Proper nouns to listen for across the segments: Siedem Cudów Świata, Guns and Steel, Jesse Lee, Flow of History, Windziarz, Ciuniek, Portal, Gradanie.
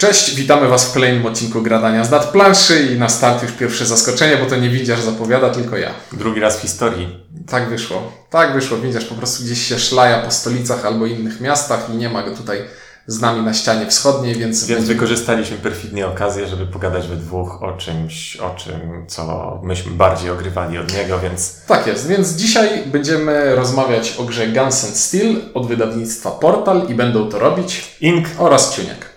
Cześć, witamy Was w kolejnym odcinku Gradania z nadplanszy i na start już pierwsze zaskoczenie, bo to nie Windziarz zapowiada, tylko ja. Drugi raz w historii. Tak wyszło. Windziarz po prostu gdzieś się szlaja po stolicach albo innych miastach i nie ma go tutaj z nami na ścianie wschodniej, więc wykorzystaliśmy perfidnie okazję, żeby pogadać we dwóch o czymś, co myśmy bardziej ogrywali od niego, więc... Tak jest, więc dzisiaj będziemy rozmawiać o grze Guns and Steel od wydawnictwa Portal i będą to robić Ink oraz Ciuniek.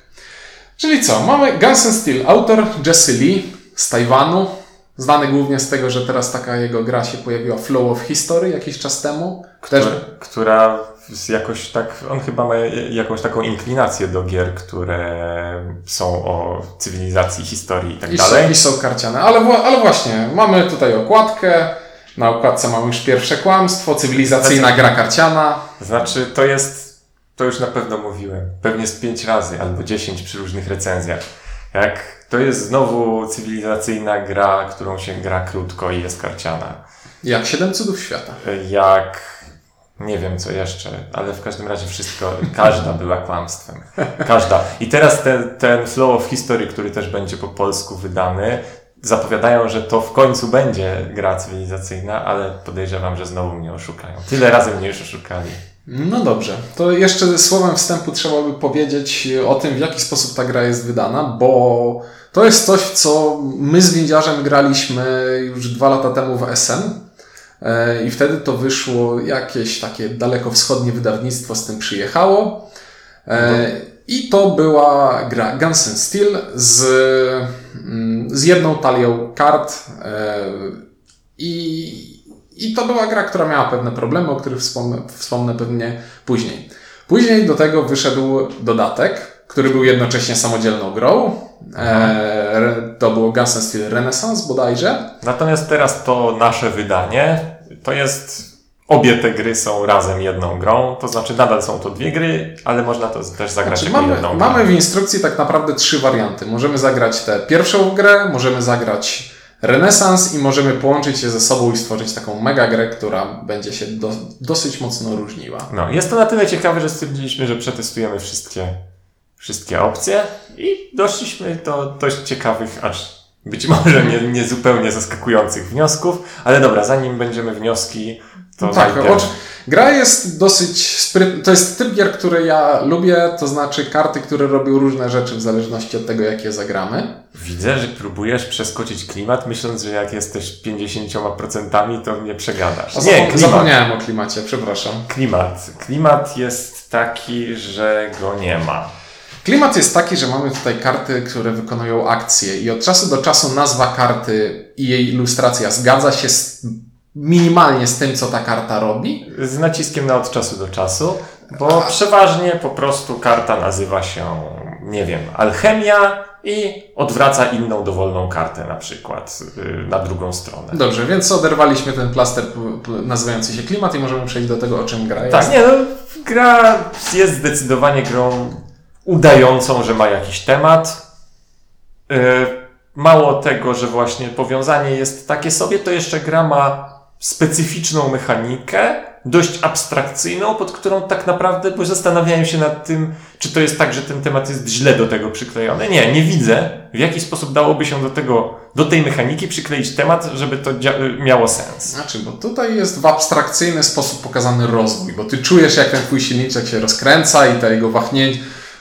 Czyli co, mamy Guns and Steel, autor Jesse Lee z Tajwanu, znany głównie z tego, że teraz taka jego gra się pojawiła, Flow of History, jakiś czas temu. Która jakoś tak, on chyba ma jakąś taką inklinację do gier, które są o cywilizacji, historii i tak dalej. I są karciane, ale właśnie, mamy tutaj okładkę. Na okładce mamy już pierwsze kłamstwo, cywilizacyjna gra karciana. Znaczy, to jest... To już na pewno mówiłem. Pewnie z 5 razy albo 10 przy różnych recenzjach. Jak to jest znowu cywilizacyjna gra, którą się gra krótko i jest karciana. Jak Siedem Cudów Świata. Nie wiem co jeszcze, ale w każdym razie wszystko, każda była kłamstwem. Każda. I teraz ten Flow of History, który też będzie po polsku wydany, zapowiadają, że to w końcu będzie gra cywilizacyjna, ale podejrzewam, że znowu mnie oszukają. Tyle razy mnie już oszukali. No dobrze, to jeszcze słowem wstępu trzeba by powiedzieć o tym, w jaki sposób ta gra jest wydana, bo to jest coś, co my z Windziarzem graliśmy już 2 lata temu w SN i wtedy to wyszło jakieś takie dalekowschodnie wydawnictwo, z tym przyjechało i to była gra Guns and Steel z jedną talią kart i to była gra, która miała pewne problemy, o których wspomnę pewnie później. Później do tego wyszedł dodatek, który był jednocześnie samodzielną grą. To było Guns and Steel Renaissance bodajże. Natomiast teraz to nasze wydanie, to jest... Obie te gry są razem jedną grą, to znaczy nadal są to dwie gry, ale można to też zagrać znaczy, jedną grą. Mamy w instrukcji tak naprawdę 3 warianty. Możemy zagrać tę pierwszą grę, możemy zagrać Renesans i możemy połączyć je ze sobą i stworzyć taką mega grę, która będzie się dosyć mocno różniła. No, jest to na tyle ciekawe, że stwierdziliśmy, że przetestujemy wszystkie opcje i doszliśmy do dość ciekawych, aż być może nie zupełnie zaskakujących wniosków, ale dobra, zanim będziemy wnioski, to tak, gra jest dosyć sprytna, to jest typ gier, który ja lubię, to znaczy karty, które robią różne rzeczy w zależności od tego, jakie zagramy. Widzę, że próbujesz przeskoczyć klimat, myśląc, że jak jesteś 50%, to mnie przegadasz. Zapomniałem o klimacie, przepraszam. Klimat jest taki, że go nie ma. Klimat jest taki, że mamy tutaj karty, które wykonują akcje i od czasu do czasu nazwa karty i jej ilustracja zgadza się minimalnie z tym, co ta karta robi. Z naciskiem na od czasu do czasu, bo przeważnie po prostu karta nazywa się, nie wiem, alchemia i odwraca inną dowolną kartę na przykład na drugą stronę. Dobrze, więc oderwaliśmy ten plaster nazywający się klimat i możemy przejść do tego, o czym gra jest. Tak, gra jest zdecydowanie grą udającą, że ma jakiś temat. Mało tego, że właśnie powiązanie jest takie sobie, to jeszcze gra ma specyficzną mechanikę, dość abstrakcyjną, pod którą tak naprawdę zastanawiałem się nad tym, czy to jest tak, że ten temat jest źle do tego przyklejony. Nie widzę, w jaki sposób dałoby się do tej mechaniki przykleić temat, żeby to miało sens. Znaczy, bo tutaj jest w abstrakcyjny sposób pokazany rozwój, bo ty czujesz, jak ten twój silniczek się rozkręca i ta jego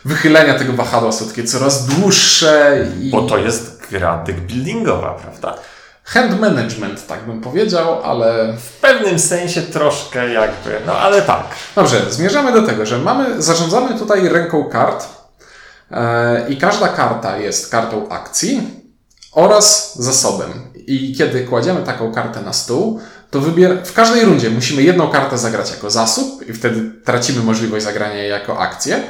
wychylenia tego wahadła są takie coraz dłuższe. Bo to jest gra deckbuildingowa, prawda? Hand management, tak bym powiedział, ale... W pewnym sensie troszkę jakby, no ale tak. Dobrze, zmierzamy do tego, że zarządzamy tutaj ręką kart i każda karta jest kartą akcji oraz zasobem. I kiedy kładziemy taką kartę na stół, to w każdej rundzie musimy jedną kartę zagrać jako zasób i wtedy tracimy możliwość zagrania jej jako akcję,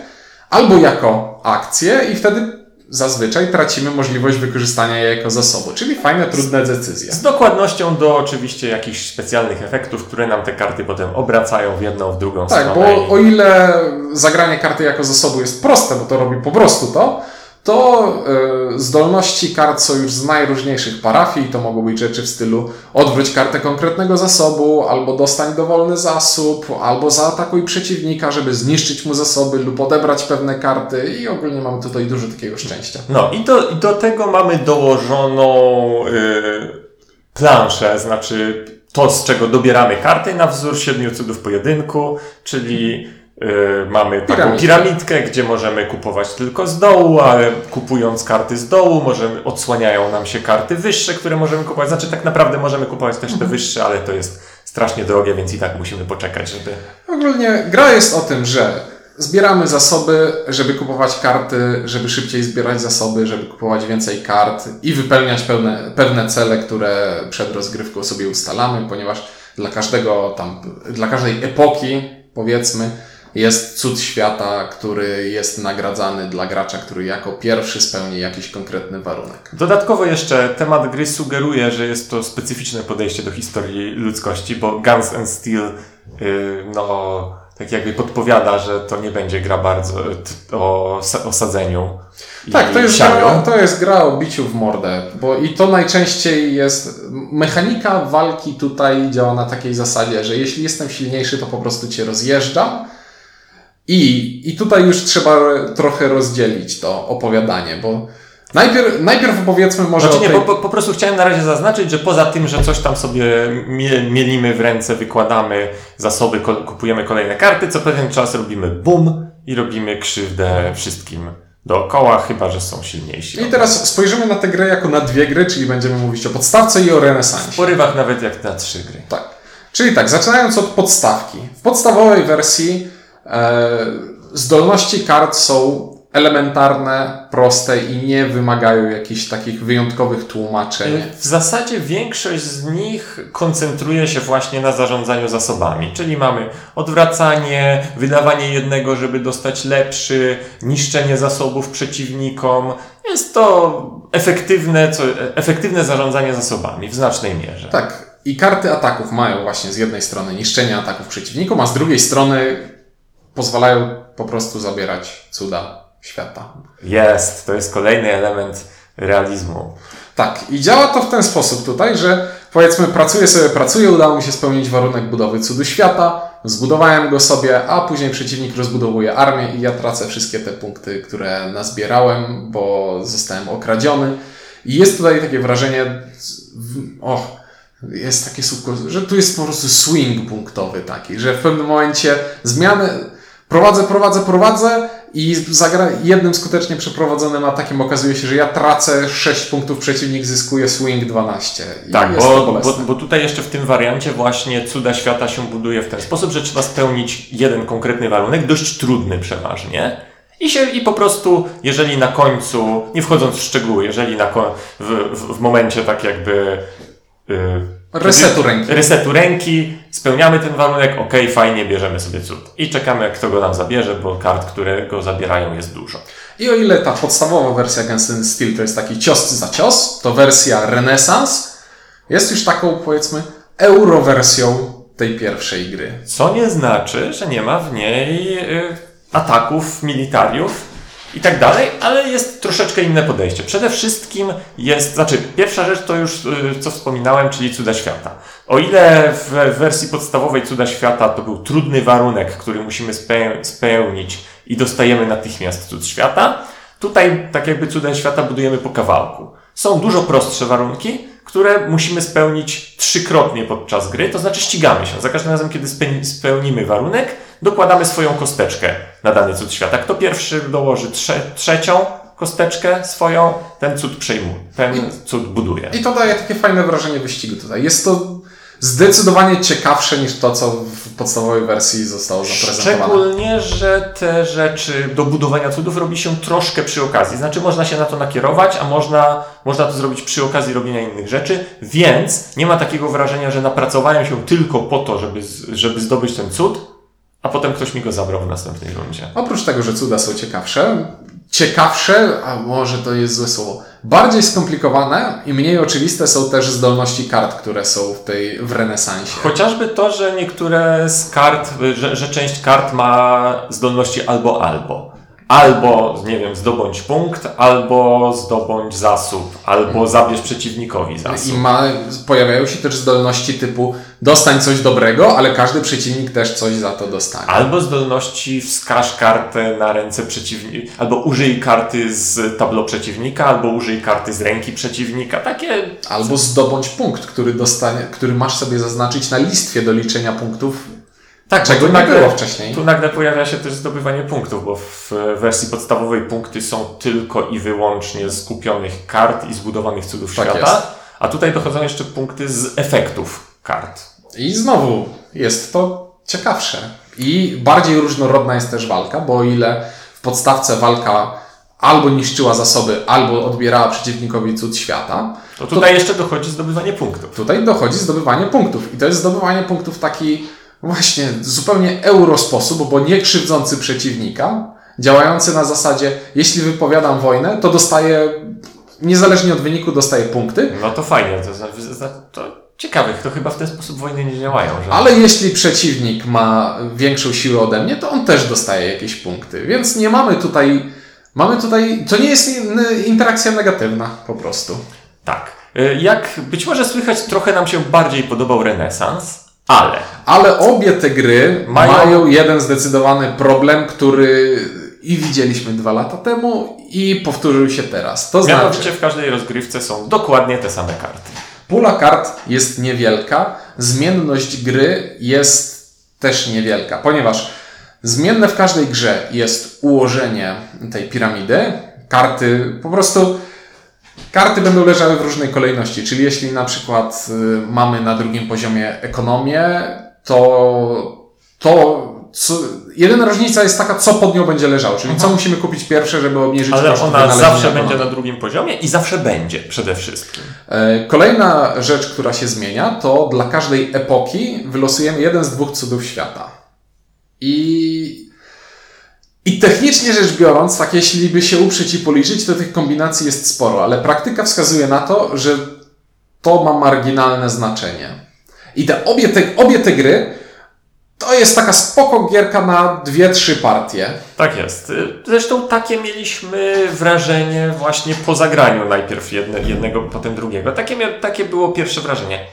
albo jako akcję i wtedy... Zazwyczaj tracimy możliwość wykorzystania je jako zasobu, czyli fajne, trudne decyzje. Z dokładnością do oczywiście jakichś specjalnych efektów, które nam te karty potem obracają w jedną, w drugą stronę. Tak, bo o ile zagranie karty jako zasobu jest proste, bo to robi po prostu to, to zdolności kart są już z najróżniejszych parafii. To mogą być rzeczy w stylu odwróć kartę konkretnego zasobu, albo dostań dowolny zasób, albo zaatakuj przeciwnika, żeby zniszczyć mu zasoby lub odebrać pewne karty i ogólnie mamy tutaj dużo takiego szczęścia. No i do tego mamy dołożoną planszę, znaczy to, z czego dobieramy karty na wzór Siedmiu Cudów Pojedynku, czyli mamy taką piramidkę, gdzie możemy kupować tylko z dołu, ale kupując karty z dołu możemy, odsłaniają nam się karty wyższe, które możemy kupować. Znaczy tak naprawdę możemy kupować też te wyższe, ale to jest strasznie drogie, więc i tak musimy poczekać, żeby... Ogólnie gra jest o tym, że zbieramy zasoby, żeby kupować karty, żeby szybciej zbierać zasoby, żeby kupować więcej kart i wypełniać pewne cele, które przed rozgrywką sobie ustalamy, ponieważ dla każdej epoki, powiedzmy, jest cud świata, który jest nagradzany dla gracza, który jako pierwszy spełni jakiś konkretny warunek. Dodatkowo jeszcze temat gry sugeruje, że jest to specyficzne podejście do historii ludzkości, bo Guns and Steel, tak jakby podpowiada, że to nie będzie gra bardzo o sadzeniu. Tak, to jest gra o biciu w mordę, bo i to najczęściej jest... Mechanika walki tutaj działa na takiej zasadzie, że jeśli jestem silniejszy, to po prostu cię rozjeżdżam. I tutaj już trzeba trochę rozdzielić to opowiadanie, bo najpierw powiedzmy może... Znaczy nie, po prostu chciałem na razie zaznaczyć, że poza tym, że coś tam sobie mielimy w ręce, wykładamy zasoby, kupujemy kolejne karty, co pewien czas robimy boom i robimy krzywdę wszystkim dookoła, chyba że są silniejsi. I teraz spojrzymy na tę grę jako na dwie gry, czyli będziemy mówić o podstawce i o renesansie. W porywach nawet jak na trzy gry. Tak. Czyli tak, zaczynając od podstawki. W podstawowej wersji zdolności kart są elementarne, proste i nie wymagają jakichś takich wyjątkowych tłumaczeń. W zasadzie większość z nich koncentruje się właśnie na zarządzaniu zasobami, czyli mamy odwracanie, wydawanie jednego, żeby dostać lepszy, niszczenie zasobów przeciwnikom. Jest to efektywne zarządzanie zasobami w znacznej mierze. Tak. I karty ataków mają właśnie z jednej strony niszczenie ataków przeciwnikom, a z drugiej strony pozwalają po prostu zabierać cuda świata. Jest, to jest kolejny element realizmu. Tak, i działa to w ten sposób tutaj, że powiedzmy pracuję, udało mi się spełnić warunek budowy cudu świata, zbudowałem go sobie, a później przeciwnik rozbudowuje armię i ja tracę wszystkie te punkty, które nazbierałem, bo zostałem okradziony. I jest tutaj takie wrażenie, jest takie słówko, że tu jest po prostu swing punktowy taki, że w pewnym momencie zmiany prowadzę i jednym skutecznie przeprowadzonym atakiem okazuje się, że ja tracę 6 punktów, przeciwnik zyskuje swing 12. Tak, bo tutaj jeszcze w tym wariancie właśnie cuda świata się buduje w ten sposób, że trzeba spełnić jeden konkretny warunek, dość trudny przeważnie. I po prostu, jeżeli na końcu, nie wchodząc w szczegóły, jeżeli w momencie tak jakby... Resetu ręki, spełniamy ten warunek, okej, fajnie, bierzemy sobie cud. I czekamy, kto go nam zabierze, bo kart, które go zabierają, jest dużo. I o ile ta podstawowa wersja Guns & Steel to jest taki cios za cios, to wersja Renaissance jest już taką, powiedzmy, eurowersją tej pierwszej gry. Co nie znaczy, że nie ma w niej ataków, militariów i tak dalej, ale jest troszeczkę inne podejście. Przede wszystkim pierwsza rzecz to już, co wspominałem, czyli cuda świata. O ile w wersji podstawowej cuda świata to był trudny warunek, który musimy spełnić i dostajemy natychmiast cud świata, tutaj tak jakby cuda świata budujemy po kawałku. Są dużo prostsze warunki, które musimy spełnić trzykrotnie podczas gry, to znaczy ścigamy się. Za każdym razem, kiedy spełnimy warunek, dokładamy swoją kosteczkę na dany cud świata. Kto pierwszy dołoży trzecią kosteczkę swoją, ten cud przejmuje, cud buduje. I to daje takie fajne wrażenie wyścigu tutaj. Jest to zdecydowanie ciekawsze niż to, co w podstawowej wersji zostało zaprezentowane. Szczególnie, że te rzeczy do budowania cudów robi się troszkę przy okazji. Znaczy można się na to nakierować, a można to zrobić przy okazji robienia innych rzeczy, więc nie ma takiego wrażenia, że napracowałem się tylko po to, żeby zdobyć ten cud, a potem ktoś mi go zabrał w następnej rundzie. Oprócz tego, że cuda są ciekawsze, a może to jest złe słowo, bardziej skomplikowane i mniej oczywiste są też zdolności kart, które są w renesansie. Chociażby to, że niektóre z kart, że część kart ma zdolności albo. albo, nie wiem, zdobądź punkt, albo zdobądź zasób, albo zabierz przeciwnikowi zasób. I pojawiają się też zdolności typu dostań coś dobrego, ale każdy przeciwnik też coś za to dostanie. Albo zdolności wskaż kartę na ręce przeciwnika, albo użyj karty z tableau przeciwnika, albo użyj karty z ręki przeciwnika, takie... Albo zdobądź punkt, który masz sobie zaznaczyć na listwie do liczenia punktów. Tak, czego nie było wcześniej. Tu nagle pojawia się też zdobywanie punktów, bo w wersji podstawowej punkty są tylko i wyłącznie z kupionych kart i zbudowanych cudów tak świata, jest. A tutaj dochodzą jeszcze punkty z efektów kart. I znowu jest to ciekawsze. I bardziej różnorodna jest też walka, bo o ile w podstawce walka albo niszczyła zasoby, albo odbierała przeciwnikowi cud świata, to tutaj jeszcze dochodzi zdobywanie punktów. Tutaj dochodzi zdobywanie punktów. I to jest zdobywanie punktów taki... Właśnie, zupełnie eurosposób, bo nie krzywdzący przeciwnika, działający na zasadzie, jeśli wypowiadam wojnę, to dostaję, niezależnie od wyniku, dostaję punkty. No to fajnie, to ciekawe, to chyba w ten sposób wojny nie działają. Że... Ale jeśli przeciwnik ma większą siłę ode mnie, to on też dostaje jakieś punkty, więc nie mamy tutaj, to nie jest interakcja negatywna po prostu. Tak, jak być może słychać, trochę nam się bardziej podobał renesans. Ale obie te gry mają jeden zdecydowany problem, który i widzieliśmy 2 lata temu i powtórzył się teraz. To znaczy, w każdej rozgrywce są dokładnie te same karty. Pula kart jest niewielka, zmienność gry jest też niewielka, ponieważ zmienne w każdej grze jest ułożenie tej piramidy, karty po prostu... Karty będą leżały w różnej kolejności, czyli jeśli na przykład mamy na drugim poziomie ekonomię, jedyna różnica jest taka, co pod nią będzie leżało, czyli co musimy kupić pierwsze, żeby obniżyć koszty wynalezienia. Ale ona zawsze będzie na drugim poziomie i zawsze będzie przede wszystkim. Kolejna rzecz, która się zmienia, to dla każdej epoki wylosujemy 1 z 2 cudów świata. I technicznie rzecz biorąc, tak jeśli by się uprzeć i policzyć, to tych kombinacji jest sporo, ale praktyka wskazuje na to, że to ma marginalne znaczenie. I obie te gry to jest taka spoko gierka na 2-3 partie. Tak jest. Zresztą takie mieliśmy wrażenie właśnie po zagraniu najpierw jednego, potem drugiego. Takie było pierwsze wrażenie.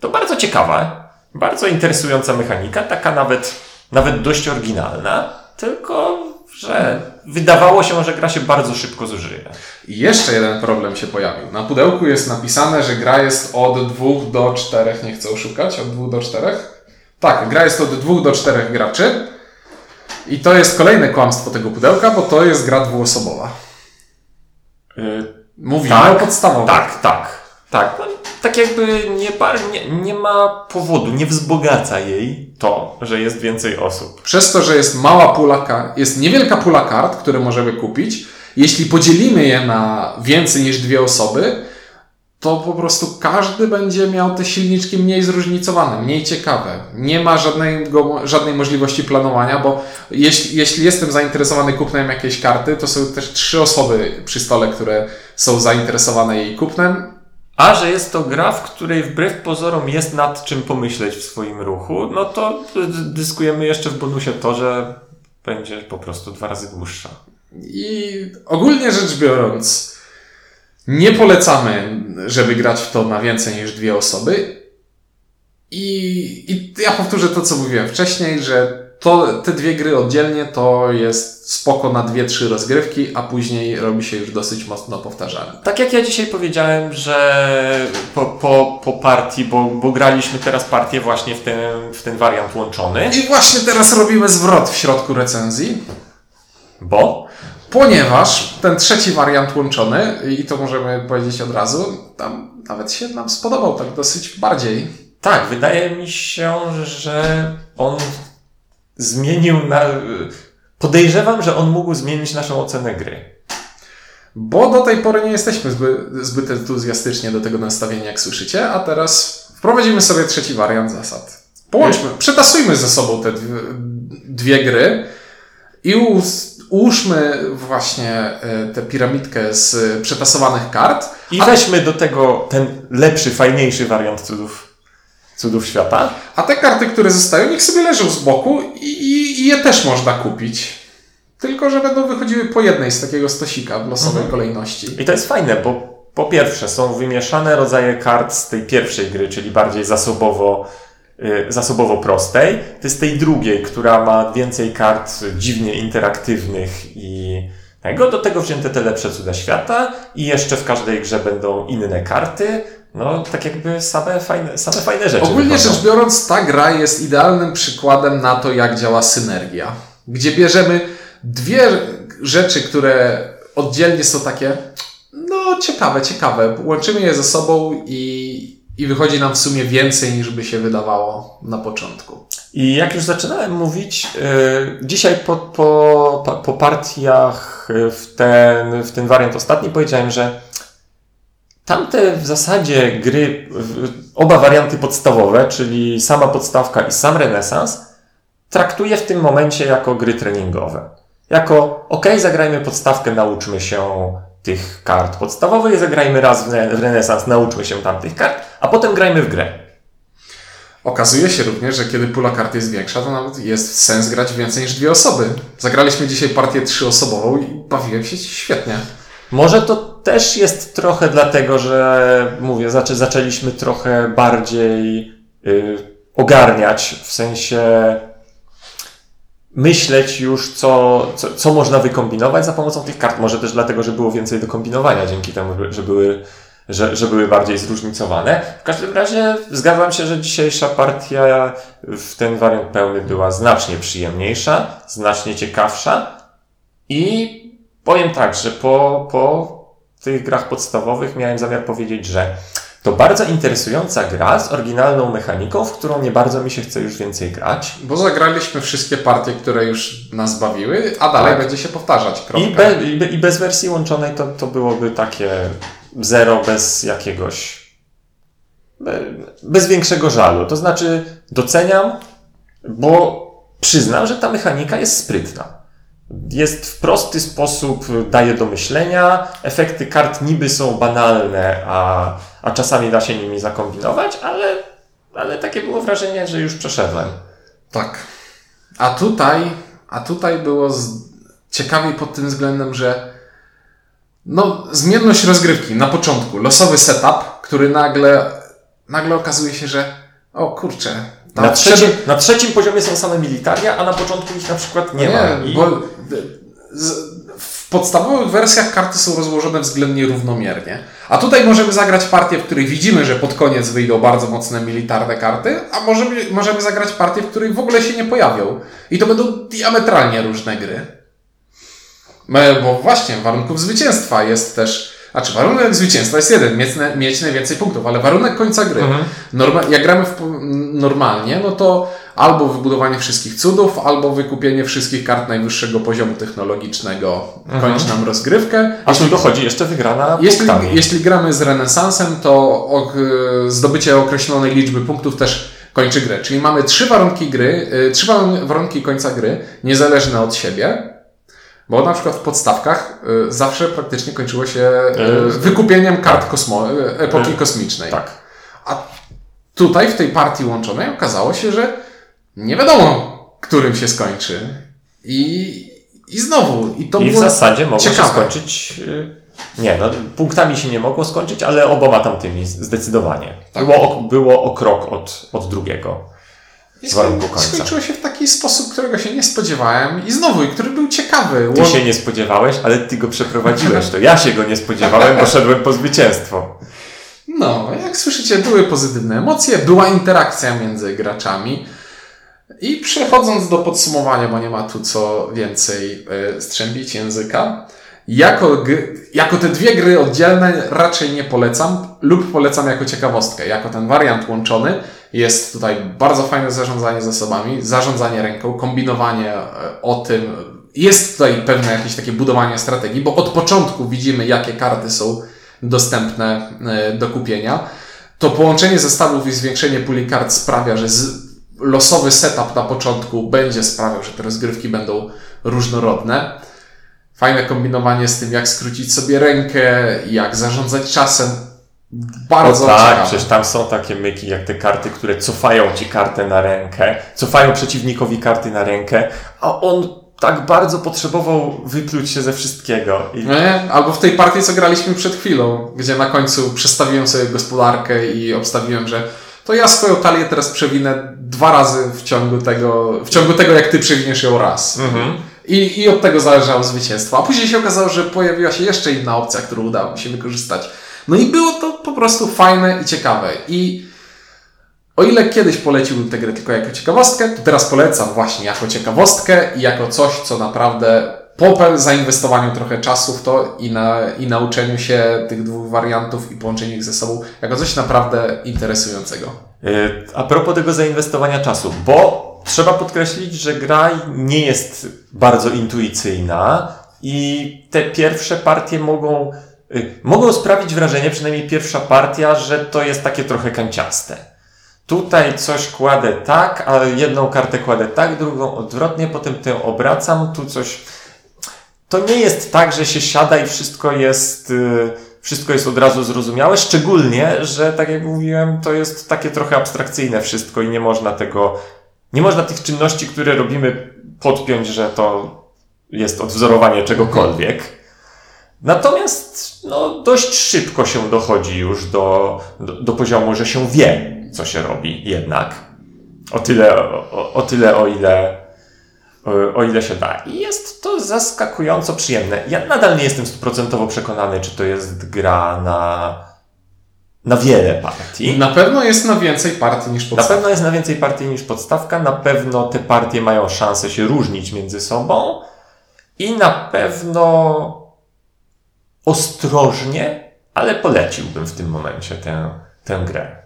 To bardzo ciekawa, bardzo interesująca mechanika, taka nawet dość oryginalna. Tylko, że wydawało się, że gra się bardzo szybko zużyje. I jeszcze jeden problem się pojawił. Na pudełku jest napisane, że gra jest od 2 do 4, nie chcę oszukać, od 2 do 4? Tak, gra jest od 2 do 4 graczy. I to jest kolejne kłamstwo tego pudełka, bo to jest gra 2-osobowa. Mówimy o podstawowej. Tak. No, tak jakby nie ma powodu, nie wzbogaca jej to, że jest więcej osób. Przez to, że jest niewielka pula kart, które możemy kupić, jeśli podzielimy je na więcej niż 2 osoby, to po prostu każdy będzie miał te silniczki mniej zróżnicowane, mniej ciekawe. Nie ma żadnej możliwości planowania, bo jeśli jestem zainteresowany kupnem jakiejś karty, to są też 3 osoby przy stole, które są zainteresowane jej kupnem. A że jest to gra, w której wbrew pozorom jest nad czym pomyśleć w swoim ruchu, no to zyskujemy jeszcze w bonusie to, że będzie po prostu 2 razy dłuższa. I ogólnie rzecz biorąc, nie polecamy, żeby grać w to na więcej niż 2 osoby. I ja powtórzę to, co mówiłem wcześniej, że te 2 gry oddzielnie to jest spoko na 2-3 rozgrywki, a później robi się już dosyć mocno powtarzalne. Tak jak ja dzisiaj powiedziałem, że po partii, bo graliśmy teraz partię właśnie w ten wariant łączony. I właśnie teraz robimy zwrot w środku recenzji. Bo? Ponieważ ten 3 wariant łączony, i to możemy powiedzieć od razu, tam nawet się nam spodobał tak dosyć bardziej. Tak, wydaje mi się, że on... Podejrzewam, że on mógł zmienić naszą ocenę gry. Bo do tej pory nie jesteśmy zbyt entuzjastycznie do tego nastawieni, jak słyszycie, a teraz wprowadzimy sobie 3 wariant zasad. Połączmy, przetasujmy ze sobą te 2 gry i ułóżmy właśnie tę piramidkę z przetasowanych kart. I weźmy do tego ten lepszy, fajniejszy wariant cudów świata. A te karty, które zostają, niech sobie leżą z boku i je też można kupić. tylko że będą wychodziły po jednej z takiego stosika w losowej kolejności. I to jest fajne, bo po pierwsze są wymieszane rodzaje kart z tej pierwszej gry, czyli bardziej zasobowo prostej. To jest tej drugiej, która ma więcej kart dziwnie interaktywnych i tego. Do tego wzięte te lepsze cuda świata i jeszcze w każdej grze będą inne karty. No, tak jakby same fajne rzeczy. Ogólnie rzecz biorąc, ta gra jest idealnym przykładem na to, jak działa synergia. Gdzie bierzemy dwie rzeczy, które oddzielnie są takie, no ciekawe, łączymy je ze sobą i wychodzi nam w sumie więcej, niż by się wydawało na początku. I jak już zaczynałem mówić, dzisiaj po partiach w ten wariant ostatni powiedziałem, że tamte w zasadzie gry, oba warianty podstawowe, czyli sama podstawka i sam renesans, traktuję w tym momencie jako gry treningowe. Jako, zagrajmy podstawkę, nauczmy się tych kart podstawowych, zagrajmy raz w renesans, nauczmy się tamtych kart, a potem grajmy w grę. Okazuje się również, że kiedy pula kart jest większa, to nawet jest sens grać więcej niż dwie osoby. Zagraliśmy dzisiaj partię trzyosobową i bawiłem się świetnie. Może to też jest trochę dlatego, że mówię, zaczęliśmy trochę bardziej ogarniać, w sensie myśleć już, co można wykombinować za pomocą tych kart. Może też dlatego, że było więcej do kombinowania dzięki temu, że były bardziej zróżnicowane. W każdym razie zgadzam się, że dzisiejsza partia w ten wariant pełny była znacznie przyjemniejsza, znacznie ciekawsza i powiem tak, że po tych grach podstawowych miałem zamiar powiedzieć, że to bardzo interesująca gra z oryginalną mechaniką, w którą nie bardzo mi się chce już więcej grać. Bo zagraliśmy wszystkie partie, które już nas bawiły, a dalej będzie się powtarzać. I bez wersji łączonej to byłoby takie zero bez jakiegoś... bez większego żalu. To znaczy doceniam, bo przyznam, że ta mechanika jest sprytna. Jest w prosty sposób, daje do myślenia, efekty kart niby są banalne, a czasami da się nimi zakombinować, ale takie było wrażenie, że już przeszedłem. Tak. A tutaj było ciekawiej pod tym względem, że zmienność rozgrywki na początku, losowy setup, który nagle okazuje się, że na trzecim poziomie są same militaria, a na początku ich na przykład nie ma. Bo w podstawowych wersjach karty są rozłożone względnie równomiernie. A tutaj możemy zagrać partię, w której widzimy, że pod koniec wyjdą bardzo mocne militarne karty, a możemy zagrać partię, w której w ogóle się nie pojawią. I to będą diametralnie różne gry. Bo właśnie warunków zwycięstwa jest też... Znaczy, warunek zwycięstwa jest jeden, mieć najwięcej punktów, ale warunek końca gry. Jak gramy normalnie, no to albo wybudowanie wszystkich cudów, albo wykupienie wszystkich kart najwyższego poziomu technologicznego kończy nam rozgrywkę. A tu dochodzi jeszcze wygrana punktami. Jeśli gramy z renesansem, to zdobycie określonej liczby punktów też kończy grę. Czyli mamy trzy warunki końca gry, niezależne od siebie. Bo na przykład w podstawkach zawsze praktycznie kończyło się wykupieniem kart epoki kosmicznej. Tak. A tutaj w tej partii łączonej okazało się, że nie wiadomo, którym się skończy. I w zasadzie mogło się skończyć... punktami się nie mogło skończyć, ale oboma tamtymi zdecydowanie. Tak. Było o krok od drugiego. I skończyło się w taki sposób, którego się nie spodziewałem i który był ciekawy. Ty się nie spodziewałeś, ale ty go przeprowadziłeś. To ja się go nie spodziewałem, bo szedłem po zwycięstwo. No, jak słyszycie, były pozytywne emocje, była interakcja między graczami. I przechodząc do podsumowania, bo nie ma tu co więcej strzępić języka, jako te dwie gry oddzielne raczej nie polecam lub polecam jako ciekawostkę. Jako ten wariant łączony jest tutaj bardzo fajne zarządzanie zasobami, zarządzanie ręką, kombinowanie o tym. Jest tutaj pewne jakieś takie budowanie strategii, bo od początku widzimy, jakie karty są dostępne do kupienia. To połączenie zestawów i zwiększenie puli kart sprawia, że losowy setup na początku będzie sprawiał, że te rozgrywki będą różnorodne. Fajne kombinowanie z tym, jak skrócić sobie rękę, jak zarządzać czasem. Bardzo ciekawe. Przecież tam są takie myki, jak te karty, które cofają ci kartę na rękę, cofają przeciwnikowi karty na rękę, a on tak bardzo potrzebował wypluć się ze wszystkiego. I... Albo w tej partii, co graliśmy przed chwilą, gdzie na końcu przestawiłem sobie gospodarkę i obstawiłem, że to ja swoją talię teraz przewinę 2 razy w ciągu tego jak ty przewiniesz ją raz. Mhm. I od tego zależało zwycięstwo. A później się okazało, że pojawiła się jeszcze inna opcja, którą udało mi się wykorzystać. No i było to po prostu fajne i ciekawe. I o ile kiedyś poleciłbym tę grę tylko jako ciekawostkę, to teraz polecam właśnie jako ciekawostkę i jako coś, co naprawdę po zainwestowaniu trochę czasu w to i nauczeniu się tych 2 wariantów i połączeniu ich ze sobą, jako coś naprawdę interesującego. A propos tego zainwestowania czasu, bo trzeba podkreślić, że gra nie jest bardzo intuicyjna i te pierwsze partie mogą sprawić wrażenie, przynajmniej pierwsza partia, że to jest takie trochę kanciaste. Tutaj coś kładę tak, a jedną kartę kładę tak, drugą odwrotnie, potem tę obracam, tu coś... To nie jest tak, że się siada i wszystko jest od razu zrozumiałe, szczególnie, że tak jak mówiłem, to jest takie trochę abstrakcyjne wszystko i nie można tych czynności, które robimy, podpiąć, że to jest odwzorowanie czegokolwiek. Natomiast no, dość szybko się dochodzi już do poziomu, że się wie, co się robi jednak. O ile się da. I jest to zaskakująco przyjemne. Ja nadal nie jestem 100% przekonany, czy to jest gra na wiele partii. Na pewno jest na więcej partii niż podstawka. Na pewno te partie mają szansę się różnić między sobą i na pewno ostrożnie, ale poleciłbym w tym momencie tę grę.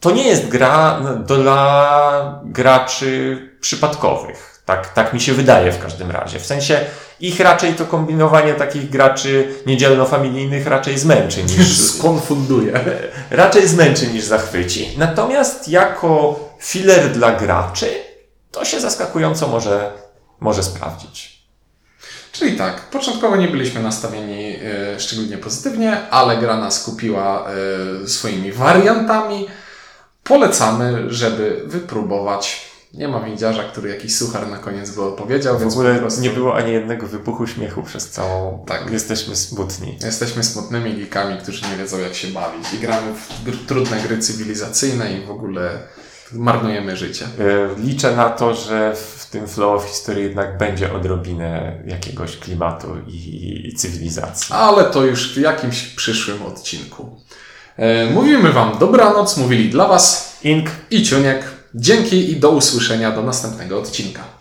To nie jest gra dla graczy przypadkowych. Tak mi się wydaje w każdym razie. W sensie ich raczej to kombinowanie takich graczy niedzielno-familijnych raczej zmęczy niż... Skonfunduje. Raczej zmęczy niż zachwyci. Natomiast jako filler dla graczy to się zaskakująco może sprawdzić. Czyli tak, początkowo nie byliśmy nastawieni szczególnie pozytywnie, ale gra nas kupiła swoimi wariantami. Polecamy, żeby wypróbować. Nie ma windziarza, który jakiś suchar na koniec by opowiedział. W ogóle nie było ani jednego wybuchu śmiechu przez całą... Tak. Jesteśmy smutni. Jesteśmy smutnymi geekami, którzy nie wiedzą, jak się bawić. I gramy w trudne gry cywilizacyjne i w ogóle... Marnujemy życie. Liczę na to, że w tym Flow of History jednak będzie odrobinę jakiegoś klimatu i cywilizacji. Ale to już w jakimś przyszłym odcinku. Mówimy Wam dobranoc, mówili dla Was Ink i Ciuniek. Dzięki i do usłyszenia do następnego odcinka.